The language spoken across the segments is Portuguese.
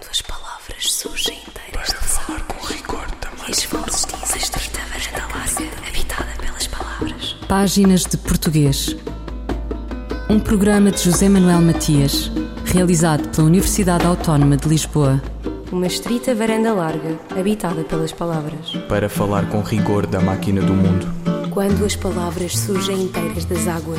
quando as palavras surgem inteiras para falar com rigor também. E esforços dizes da varanda larga, habitada pelas palavras. Páginas de Português. Um programa de José Manuel Matias, realizado pela Universidade Autónoma de Lisboa. Uma estrita varanda larga, habitada pelas palavras. Para falar com rigor da máquina do mundo. Quando as palavras surgem inteiras das águas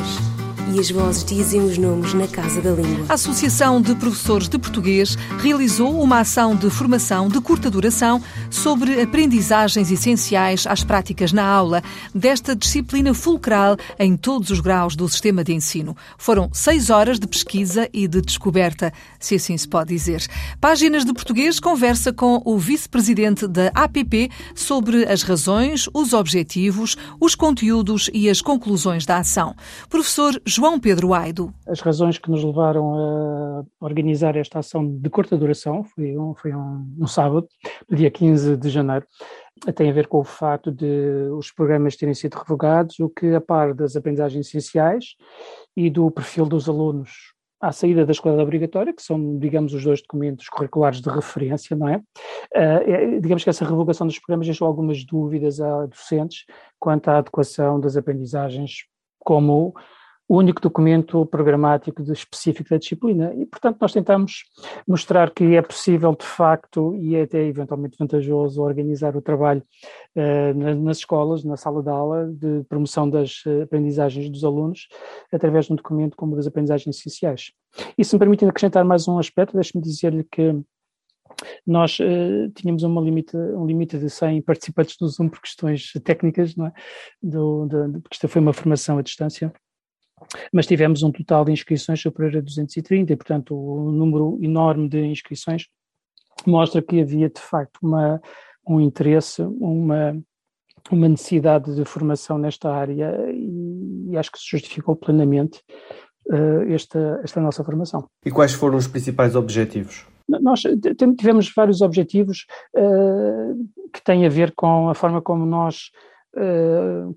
e as vozes dizem os nomes na Casa da Língua. A Associação de Professores de Português realizou uma ação de formação de curta duração sobre aprendizagens essenciais às práticas na aula desta disciplina fulcral em todos os graus do sistema de ensino. Foram 6 horas de pesquisa e de descoberta, se assim se pode dizer. Páginas de Português conversa com o vice-presidente da APP sobre as razões, os objetivos, os conteúdos e as conclusões da ação. Professor João Pedro Aido. As razões que nos levaram a organizar esta ação de curta duração, foi um sábado, dia 15 de janeiro, tem a ver com o facto de os programas terem sido revogados, o que a par das aprendizagens essenciais e do perfil dos alunos à saída da escola obrigatória, que são, digamos, os 2 documentos curriculares de referência, não é? Digamos que essa revogação dos programas deixou algumas dúvidas a docentes quanto à adequação das aprendizagens como o único documento programático específico da disciplina e, portanto, nós tentamos mostrar que é possível, de facto, e é até eventualmente vantajoso organizar o trabalho nas escolas, na sala de aula, de promoção das aprendizagens dos alunos através de um documento como das aprendizagens essenciais. E se me permitem acrescentar mais um aspecto, deixe-me dizer-lhe que nós tínhamos um limite de 100 participantes do Zoom por questões técnicas, não é? Porque isto foi uma formação à distância. Mas tivemos um total de inscrições superior a 230 e, portanto, o número enorme de inscrições mostra que havia, de facto, um interesse, uma necessidade de formação nesta área e acho que se justificou plenamente esta nossa formação. E quais foram os principais objetivos? Nós tivemos vários objetivos que têm a ver com a forma como nós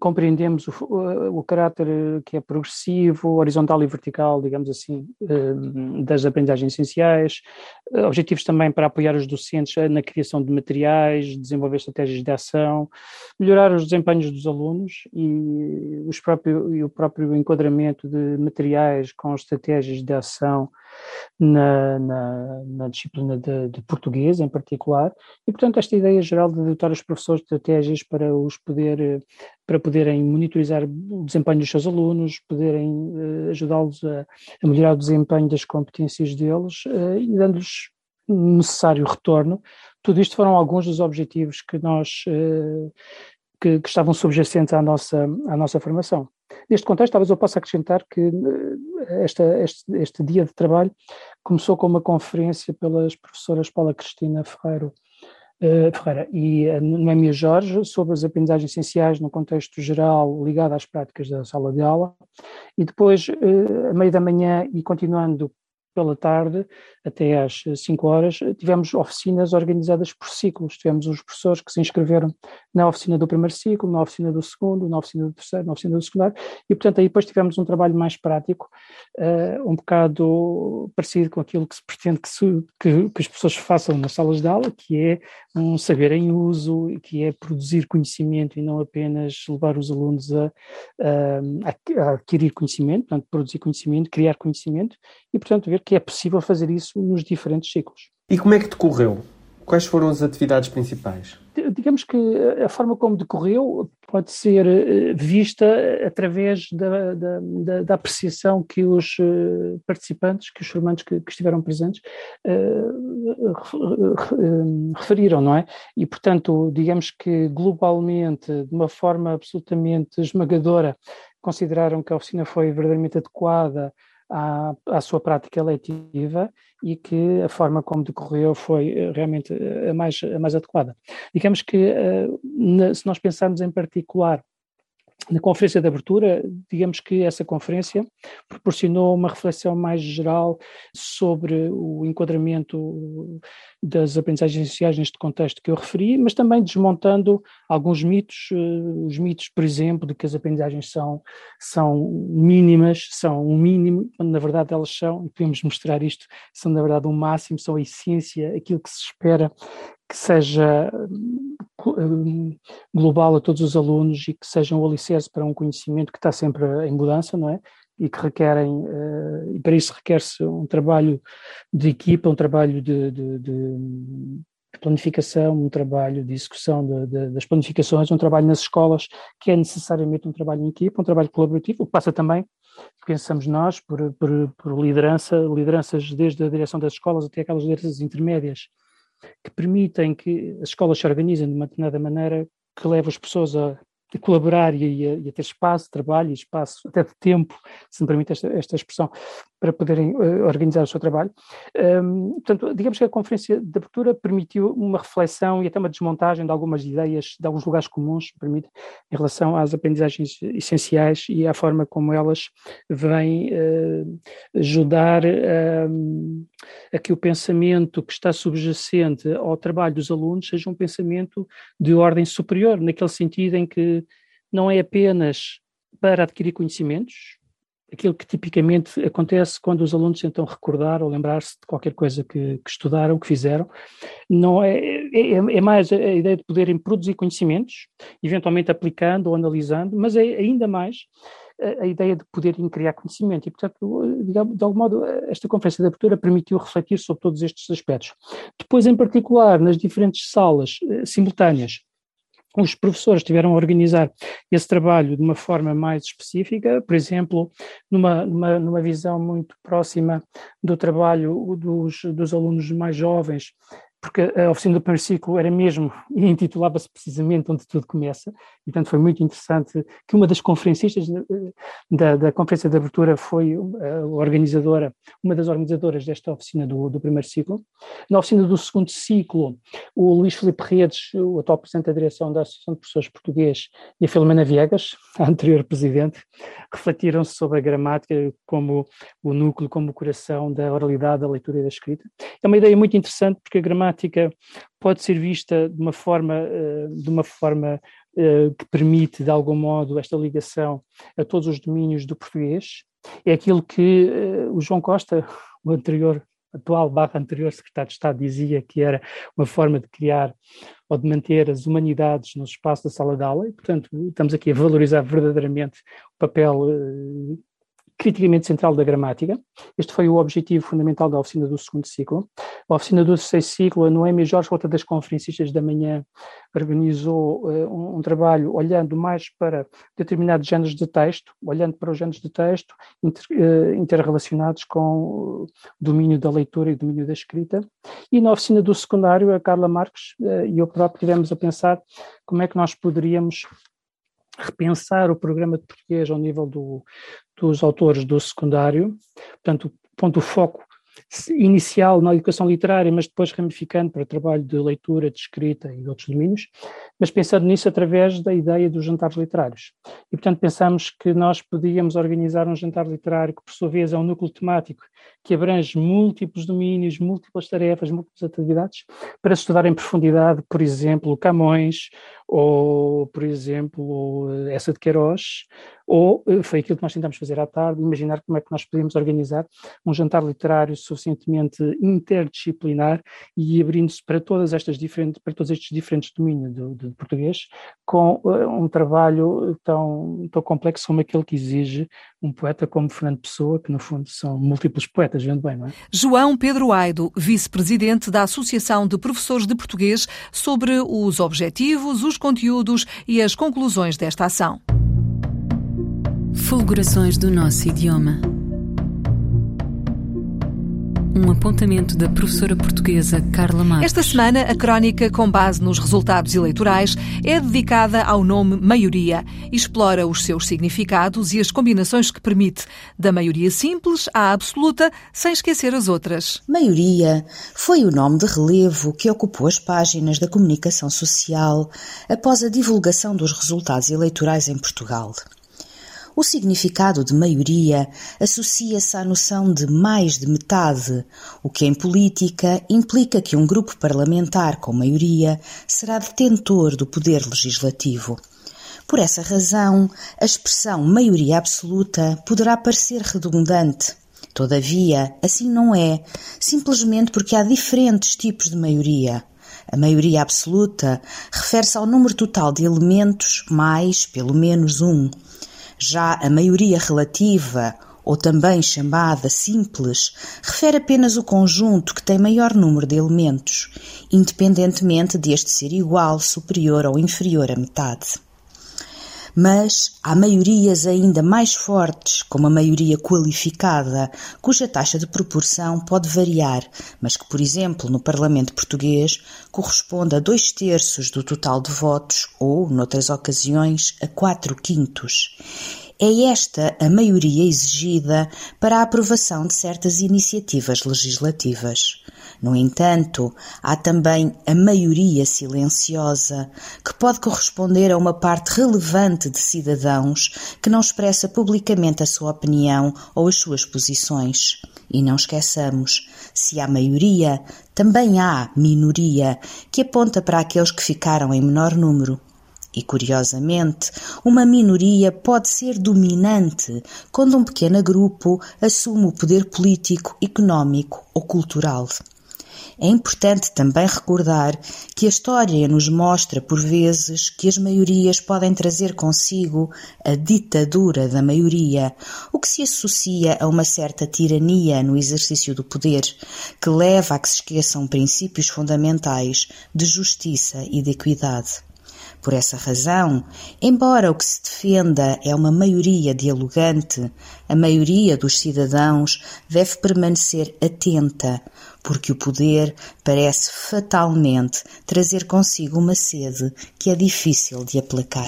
compreendemos o caráter que é progressivo, horizontal e vertical, digamos assim, das aprendizagens essenciais, objetivos também para apoiar os docentes na criação de materiais, desenvolver estratégias de ação, melhorar os desempenhos dos alunos e o próprio enquadramento de materiais com estratégias de ação na disciplina de português em particular e, portanto, esta ideia geral de dotar os professores de estratégias para poderem monitorizar o desempenho dos seus alunos, poderem ajudá-los a melhorar o desempenho das competências deles e dando-lhes o necessário retorno. Tudo isto foram alguns dos objetivos que nós que estavam subjacentes à nossa formação. Neste contexto, talvez eu possa acrescentar que este dia de trabalho começou com uma conferência pelas professoras Paula Cristina Ferreira e a Noémia Jorge sobre as aprendizagens essenciais no contexto geral ligado às práticas da sala de aula e depois, a meio da manhã e continuando pela tarde, até às 5 horas, tivemos oficinas organizadas por ciclos. Tivemos os professores que se inscreveram na oficina do primeiro ciclo, na oficina do segundo, na oficina do terceiro, na oficina do secundário, e, portanto, aí depois tivemos um trabalho mais prático, um bocado parecido com aquilo que se pretende que as pessoas façam nas salas de aula, que é um saber em uso, que é produzir conhecimento e não apenas levar os alunos a adquirir conhecimento, portanto, produzir conhecimento, criar conhecimento, e, portanto, ver que é possível fazer isso nos diferentes ciclos. E como é que decorreu? Quais foram as atividades principais? Digamos que a forma como decorreu pode ser vista através da apreciação que os participantes, que os formandos que estiveram presentes referiram, não é? E, portanto, digamos que globalmente, de uma forma absolutamente esmagadora, consideraram que a oficina foi verdadeiramente adequada à sua prática letiva e que a forma como decorreu foi realmente a mais adequada. Digamos que, se nós pensarmos em particular na conferência de abertura, digamos que essa conferência proporcionou uma reflexão mais geral sobre o enquadramento das aprendizagens essenciais neste contexto que eu referi, mas também desmontando alguns mitos, os mitos, por exemplo, de que as aprendizagens são mínimas, são um mínimo, quando na verdade elas são, e podemos mostrar isto, são na verdade um máximo, são a essência, aquilo que se espera que seja global a todos os alunos e que sejam o alicerce para um conhecimento que está sempre em mudança, não é? E que requerem, e para isso requer-se um trabalho de equipa, um trabalho de planificação, um trabalho de execução das planificações, um trabalho nas escolas que é necessariamente um trabalho em equipa, um trabalho colaborativo, o que passa também, pensamos nós, por lideranças desde a direção das escolas até aquelas lideranças intermédias, que permitem que as escolas se organizem de uma determinada maneira que leva as pessoas a colaborar e a ter espaço de trabalho, espaço até de tempo, se me permite esta expressão, para poderem organizar o seu trabalho. Portanto, digamos que a conferência de abertura permitiu uma reflexão e até uma desmontagem de algumas ideias, de alguns lugares comuns, se me permite, em relação às aprendizagens essenciais e à forma como elas vêm ajudar a que o pensamento que está subjacente ao trabalho dos alunos seja um pensamento de ordem superior, naquele sentido em que não é apenas para adquirir conhecimentos, aquilo que tipicamente acontece quando os alunos tentam recordar ou lembrar-se de qualquer coisa que estudaram, que fizeram, não é mais a ideia de poderem produzir conhecimentos, eventualmente aplicando ou analisando, mas é ainda mais a ideia de poderem criar conhecimento e, portanto, digamos, de algum modo, esta conferência de abertura permitiu refletir sobre todos estes aspectos. Depois, em particular, nas diferentes salas simultâneas, os professores tiveram a organizar esse trabalho de uma forma mais específica, por exemplo, numa visão muito próxima do trabalho dos alunos mais jovens, porque a oficina do primeiro ciclo era mesmo, e intitulava-se precisamente Onde Tudo Começa, e portanto foi muito interessante que uma das conferencistas da conferência de abertura foi uma das organizadoras desta oficina do primeiro ciclo. Na oficina do segundo ciclo, o Luís Filipe Redes, o atual presidente da direção da Associação de Professores de Português, e a Filomena Viegas, a anterior presidente, refletiram-se sobre a gramática como o núcleo, como o coração da oralidade, da leitura e da escrita. É uma ideia muito interessante porque a gramática pode ser vista de uma forma que permite, de algum modo, esta ligação a todos os domínios do português. É aquilo que o João Costa, o atual/anterior secretário de Estado, dizia que era uma forma de criar ou de manter as humanidades no espaço da sala de aula, e, portanto, estamos aqui a valorizar verdadeiramente o papel criticamente central da gramática. Este foi o objetivo fundamental da oficina do segundo ciclo. A oficina do terceiro ciclo, a Noémia Jorge, outra das conferencistas da manhã, organizou um trabalho olhando mais para determinados géneros de texto, olhando para os géneros de texto interrelacionados com o domínio da leitura e o domínio da escrita. E na oficina do secundário, a Carla Marques e eu próprio tivemos a pensar como é que nós poderíamos repensar o programa de português ao nível dos autores do secundário, portanto, pondo o foco inicial na educação literária, mas depois ramificando para o trabalho de leitura, de escrita e de outros domínios, mas pensando nisso através da ideia dos jantares literários. E, portanto, pensamos que nós podíamos organizar um jantar literário que, por sua vez, é um núcleo temático que abrange múltiplos domínios, múltiplas tarefas, múltiplas atividades, para estudar em profundidade, por exemplo, Camões, ou, por exemplo, Eça de Queiroz, ou foi aquilo que nós tentámos fazer à tarde, imaginar como é que nós podíamos organizar um jantar literário suficientemente interdisciplinar e abrindo-se para todos estes diferentes domínios do português, com um trabalho tão complexo como aquele que exige um poeta como Fernando Pessoa, que no fundo são múltiplos poetas, vendo bem, não é? João Pedro Aido, vice-presidente da Associação de Professores de Português, sobre os objetivos, os conteúdos e as conclusões desta ação. Fulgurações do nosso idioma. um apontamento da professora portuguesa Carla Marques. Esta semana, a crónica com base nos resultados eleitorais é dedicada ao nome Maioria e explora os seus significados e as combinações que permite, da maioria simples à absoluta, sem esquecer as outras. Maioria foi o nome de relevo que ocupou as páginas da comunicação social após a divulgação dos resultados eleitorais em Portugal. O significado de maioria associa-se à noção de mais de metade, o que em política implica que um grupo parlamentar com maioria será detentor do poder legislativo. Por essa razão, a expressão maioria absoluta poderá parecer redundante. Todavia, assim não é, simplesmente porque há diferentes tipos de maioria. A maioria absoluta refere-se ao número total de elementos mais pelo menos um. Já a maioria relativa, ou também chamada simples, refere apenas o conjunto que tem maior número de elementos, independentemente deste ser igual, superior ou inferior à metade. Mas há maiorias ainda mais fortes, como a maioria qualificada, cuja taxa de proporção pode variar, mas que, por exemplo, no Parlamento português, corresponde a 2/3 do total de votos ou, noutras ocasiões, a 4/5. É esta a maioria exigida para a aprovação de certas iniciativas legislativas. No entanto, há também a maioria silenciosa, que pode corresponder a uma parte relevante de cidadãos que não expressa publicamente a sua opinião ou as suas posições. E não esqueçamos, se há maioria, também há minoria, que aponta para aqueles que ficaram em menor número. E, curiosamente, uma minoria pode ser dominante quando um pequeno grupo assume o poder político, económico ou cultural. É importante também recordar que a história nos mostra, por vezes, que as maiorias podem trazer consigo a ditadura da maioria, o que se associa a uma certa tirania no exercício do poder, que leva a que se esqueçam princípios fundamentais de justiça e de equidade. Por essa razão, embora o que se defenda é uma maioria dialogante, a maioria dos cidadãos deve permanecer atenta, porque o poder parece fatalmente trazer consigo uma sede que é difícil de aplacar.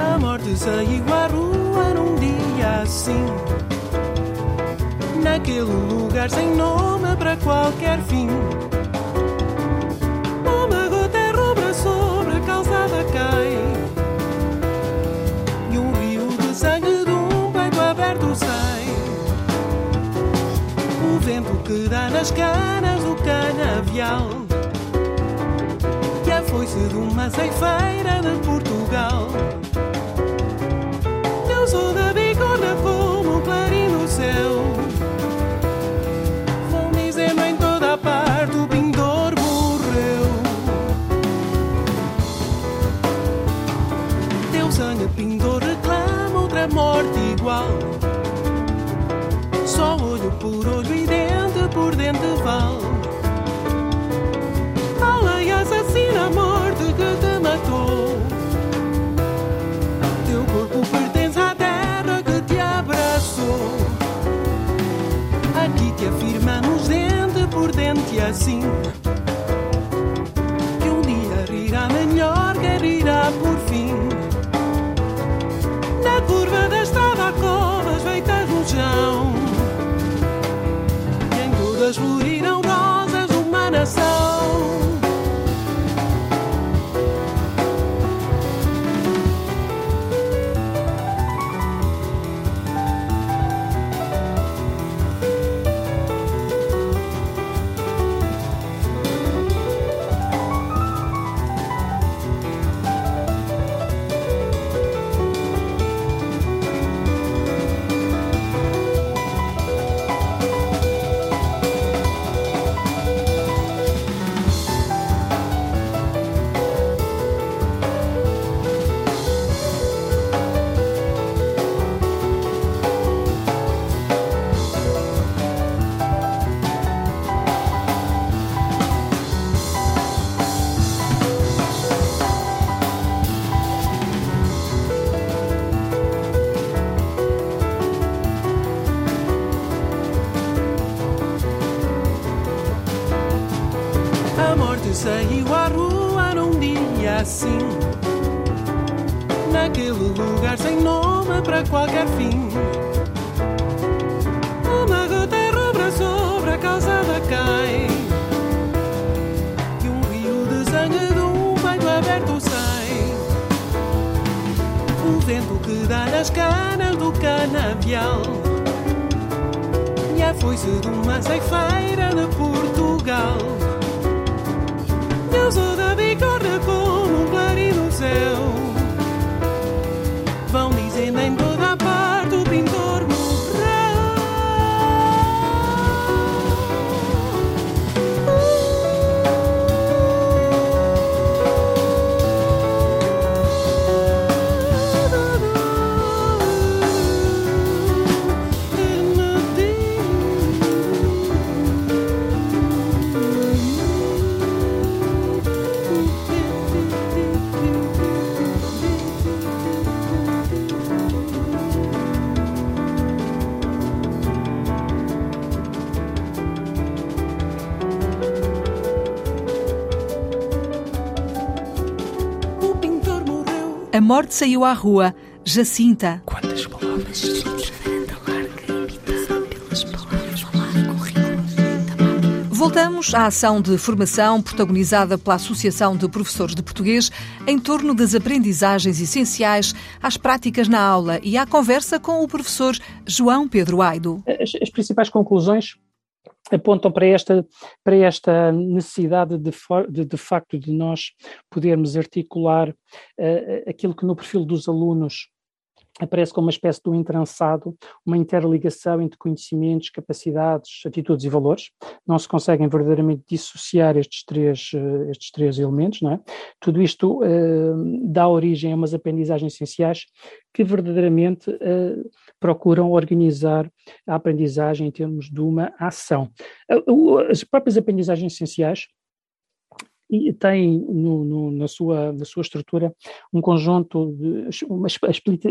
A morte saiu à rua num dia assim, naquele lugar sem nome para qualquer fim. Uma gota rubra sobre a calçada cai e um rio de sangue de um peito aberto sai. O vento que dá nas canas do canavial e a foice de uma ceifeira de Portugal. Eu sou da bigorna como um clarim no céu. Vão dizendo em toda a parte o pintor morreu. Teu sangue, pintor, reclama outra morte igual. Só olho por olho e dente por dente vale. Fala e assassina a morte que te matou. Teu corpo perdido. Aqui te afirmamos dente por dente assim, que um dia rirá melhor que rirá por fim. Na curva da estrada há covas feitas no chão, e em todas floriram rosas de uma nação. assim, naquele lugar sem nome para qualquer fim. Uma gota rubra sobre a calçada cai, e um rio de sangue de um peito aberto sai. O vento que dá nas canas do canavial, e a foice de uma ceifeira de Portugal. Deus o da bigorna como um clarim no céu. Vão dizendo em toda a parte o pintor A morte saiu à rua. Jacinta. Quantas palavras Voltamos à ação de formação protagonizada pela Associação de Professores de Português em torno das aprendizagens essenciais às práticas na aula e à conversa com o professor João Pedro Aido. As principais conclusões apontam para esta necessidade de facto de nós podermos articular aquilo que no perfil dos alunos aparece como uma espécie de um entrançado, uma interligação entre conhecimentos, capacidades, atitudes e valores. Não se conseguem verdadeiramente dissociar estes três elementos, não é? Tudo isto dá origem a umas aprendizagens essenciais que verdadeiramente procuram organizar a aprendizagem em termos de uma ação. As próprias aprendizagens essenciais e tem na sua estrutura um conjunto, uma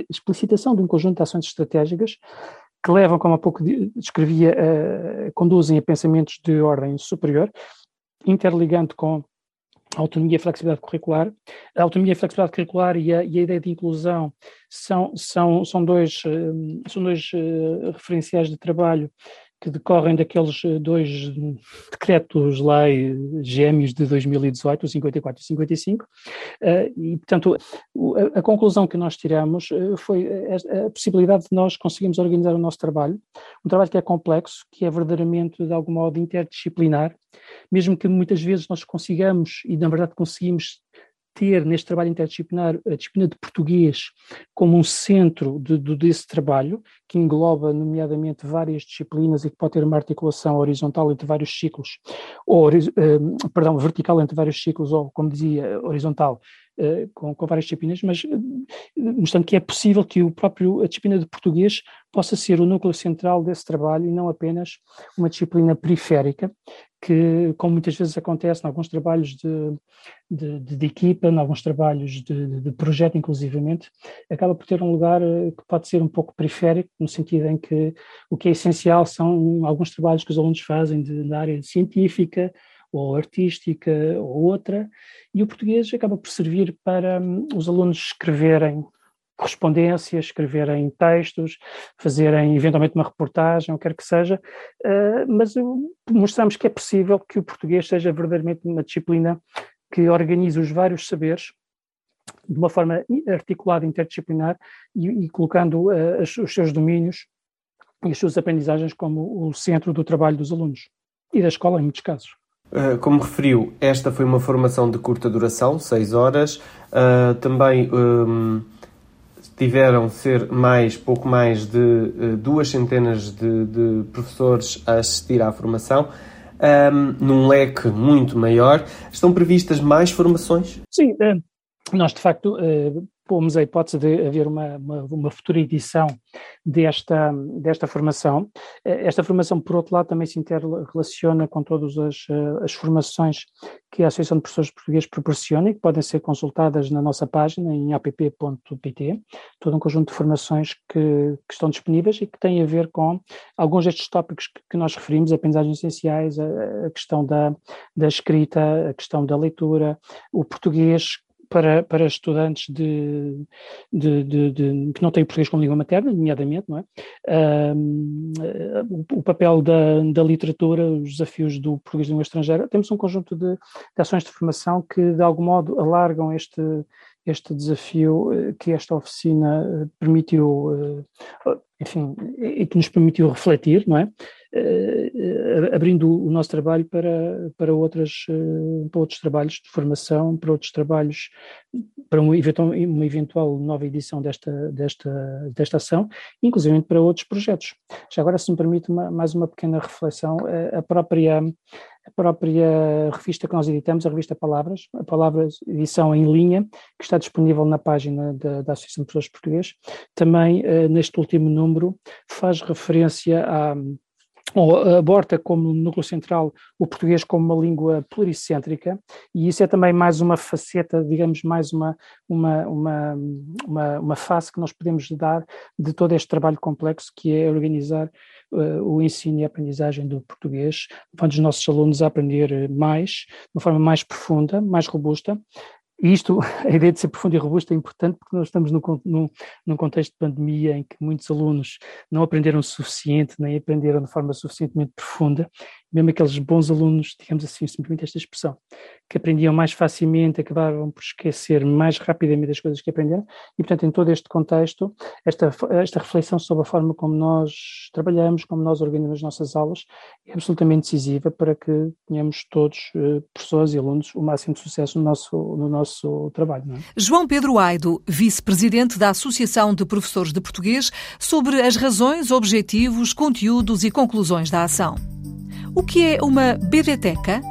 explicitação de um conjunto de ações estratégicas que levam, como há pouco descrevia, conduzem a pensamentos de ordem superior, interligando com a autonomia e flexibilidade curricular. A autonomia e flexibilidade curricular e a ideia de inclusão são dois referenciais de trabalho que decorrem daqueles dois decretos-lei gêmeos de 2018, o 54 e o 55, e, portanto, a conclusão que nós tiramos foi a possibilidade de nós conseguirmos organizar o nosso trabalho, um trabalho que é complexo, que é verdadeiramente, de algum modo, interdisciplinar, mesmo que muitas vezes nós consigamos, e na verdade conseguimos, ter neste trabalho interdisciplinar a disciplina de português como um centro desse trabalho, que engloba nomeadamente várias disciplinas e que pode ter uma articulação horizontal entre vários ciclos, vertical entre vários ciclos, ou como dizia, horizontal, com várias disciplinas, mas mostrando que é possível que a disciplina de português possa ser o núcleo central desse trabalho e não apenas uma disciplina periférica, que, como muitas vezes acontece em alguns trabalhos de equipa, em alguns trabalhos de projeto inclusivamente, acaba por ter um lugar que pode ser um pouco periférico, no sentido em que o que é essencial são alguns trabalhos que os alunos fazem na área científica, ou artística, ou outra, e o português acaba por servir para os alunos escreverem correspondências, escreverem textos, fazerem eventualmente uma reportagem, o que quer que seja, mas mostramos que é possível que o português seja verdadeiramente uma disciplina que organize os vários saberes de uma forma articulada, interdisciplinar, e colocando os seus domínios e as suas aprendizagens como o centro do trabalho dos alunos e da escola, em muitos casos. Como referiu, esta foi uma formação de curta duração, 6 horas, também tiveram pouco mais de 2 centenas de professores a assistir à formação, num leque muito maior. Estão previstas mais formações? Sim, nós de facto pomos a hipótese de haver uma futura edição desta formação. Esta formação, por outro lado, também se interrelaciona com todas as formações que a Associação de Professores de Português proporciona e que podem ser consultadas na nossa página, em app.pt, todo um conjunto de formações que estão disponíveis e que têm a ver com alguns destes tópicos que nós referimos, aprendizagens essenciais, a questão da escrita, a questão da leitura, o português para estudantes que não têm o português como língua materna, nomeadamente, não é? O papel da literatura, os desafios do português de língua estrangeira. Temos um conjunto de ações de formação que, de algum modo, alargam este desafio que esta oficina permitiu, enfim, e que nos permitiu refletir, não é? Abrindo o nosso trabalho para outros trabalhos de formação, para outros trabalhos, para uma eventual nova edição desta ação, inclusive para outros projetos. Já agora, se me permite mais uma pequena reflexão, a própria revista que nós editamos, a revista Palavras, edição em linha, que está disponível na página da Associação de Professores de Português, também neste último número faz referência aborda como núcleo central o português como uma língua pluricêntrica, e isso é também mais uma faceta, digamos, mais uma face que nós podemos dar de todo este trabalho complexo que é organizar o ensino e a aprendizagem do português, levando os nossos alunos a aprender mais, de uma forma mais profunda, mais robusta. E isto, a ideia de ser profunda e robusta é importante porque nós estamos num contexto de pandemia em que muitos alunos não aprenderam o suficiente, nem aprenderam de forma suficientemente profunda, mesmo aqueles bons alunos, digamos assim, se me permite esta expressão, que aprendiam mais facilmente, acabavam por esquecer mais rapidamente as coisas que aprenderam, e portanto em todo este contexto, esta reflexão sobre a forma como nós trabalhamos, como nós organizamos as nossas aulas, é absolutamente decisiva para que tenhamos todos, professores e alunos, o máximo de sucesso no nosso trabalho. Não é? João Pedro Aido, vice-presidente da Associação de Professores de Português, sobre as razões, objetivos, conteúdos e conclusões da ação. O que é uma BDTECA?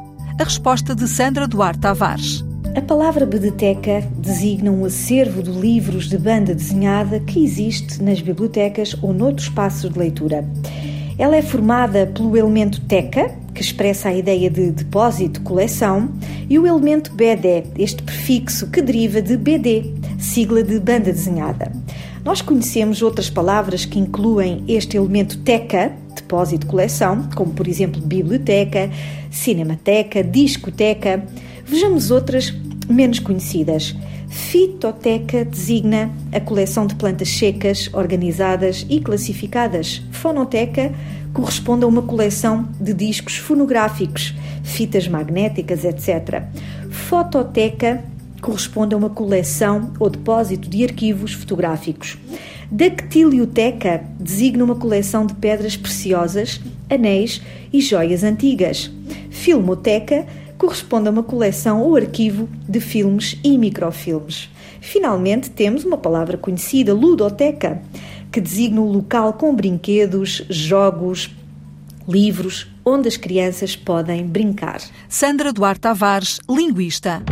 A resposta de Sandra Duarte Tavares. A palavra BDTECA designa um acervo de livros de banda desenhada que existe nas bibliotecas ou noutros espaços de leitura. Ela é formada pelo elemento teca, que expressa a ideia de depósito, coleção, e o elemento BD, este prefixo que deriva de BD, sigla de banda desenhada. Nós conhecemos outras palavras que incluem este elemento teca, depósito, coleção, como por exemplo biblioteca, cinemateca, discoteca. Vejamos outras menos conhecidas. Fitoteca designa a coleção de plantas secas, organizadas e classificadas. Fonoteca corresponde a uma coleção de discos fonográficos, fitas magnéticas, etc. Fototeca corresponde a uma coleção ou depósito de arquivos fotográficos. Dactilioteca designa uma coleção de pedras preciosas, anéis e joias antigas. Filmoteca corresponde a uma coleção ou arquivo de filmes e microfilmes. Finalmente, temos uma palavra conhecida, ludoteca, que designa o local com brinquedos, jogos, livros, onde as crianças podem brincar. Sandra Duarte Tavares, linguista.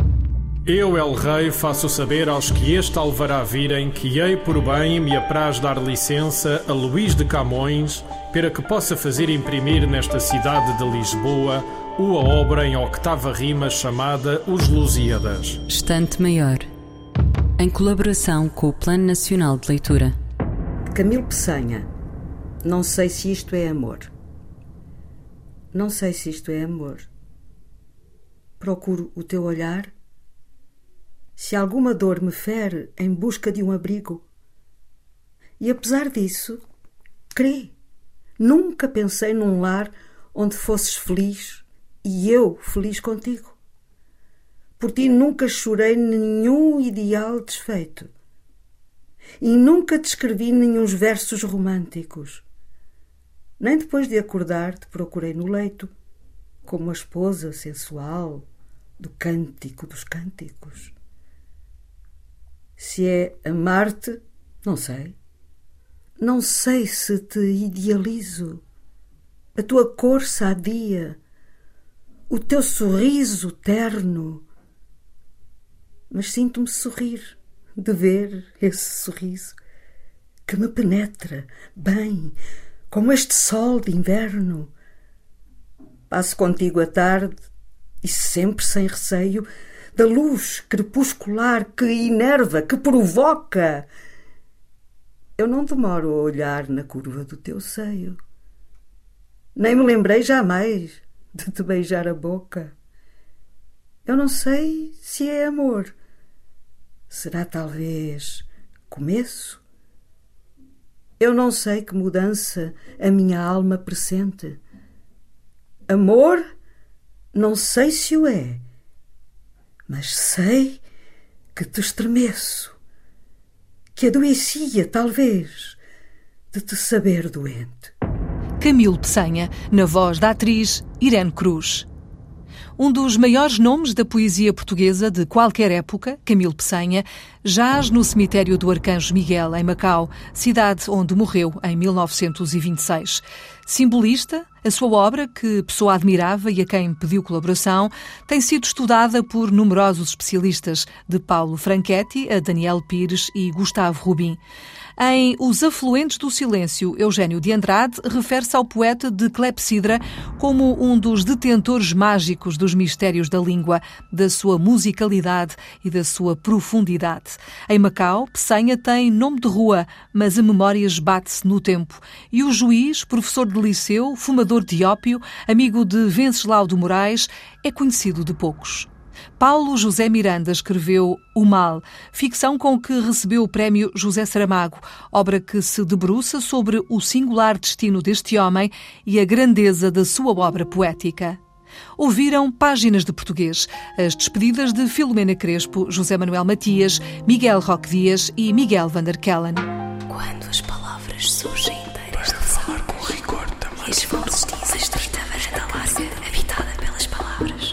Eu, El Rei, faço saber aos que este alvará virem que hei por bem me apraz dar licença a Luís de Camões para que possa fazer imprimir nesta cidade de Lisboa uma obra em 8ª rima chamada Os Lusíadas. Estante Maior, em colaboração com o Plano Nacional de Leitura. Camilo Pessanha, não sei se isto é amor. Não sei se isto é amor. Procuro o teu olhar. Se alguma dor me fere em busca de um abrigo. E apesar disso, crê, nunca pensei num lar onde fosses feliz e eu feliz contigo. Por ti nunca chorei nenhum ideal desfeito e nunca te escrevi nenhuns versos românticos. Nem depois de acordar te procurei no leito como a esposa sensual do cântico dos cânticos. Se é amar-te, não sei. Não sei se te idealizo. A tua cor sadia, o teu sorriso terno. Mas sinto-me sorrir de ver esse sorriso que me penetra bem, como este sol de inverno. Passo contigo a tarde e sempre sem receio da luz crepuscular que inerva, que provoca. Eu não demoro a olhar na curva do teu seio. Nem me lembrei jamais de te beijar a boca. Eu não sei se é amor, Será talvez começo? Eu não sei que mudança a minha alma pressente. Amor, não sei se o é, mas sei que te estremeço, que adoecia, talvez, de te saber doente. Camilo Pessanha, na voz da atriz Irene Cruz. Um dos maiores nomes da poesia portuguesa de qualquer época, Camilo Pessanha, jaz no cemitério do Arcanjo Miguel, em Macau, cidade onde morreu em 1926. Simbolista, a sua obra, que Pessoa admirava e a quem pediu colaboração, tem sido estudada por numerosos especialistas, de Paulo Franchetti a Daniel Pires e Gustavo Rubin. Em Os Afluentes do Silêncio, Eugênio de Andrade refere-se ao poeta de Clepsidra como um dos detentores mágicos dos mistérios da língua, da sua musicalidade e da sua profundidade. Em Macau, Pessanha tem nome de rua, mas a memória esbate-se no tempo. E o juiz, professor de liceu, fumador de ópio, amigo de Venceslau de Moraes, é conhecido de poucos. Paulo José Miranda escreveu O Mal, ficção com que recebeu o prémio José Saramago, obra que se debruça sobre o singular destino deste homem e a grandeza da sua obra poética. Ouviram Páginas de Português, as despedidas de Filomena Crespo, José Manuel Matias, Miguel Roque Dias e Miguel van der Kellen. Quando as palavras surgem inteiras para falar com rigor e as vozes dizem da larga habitada pelas palavras.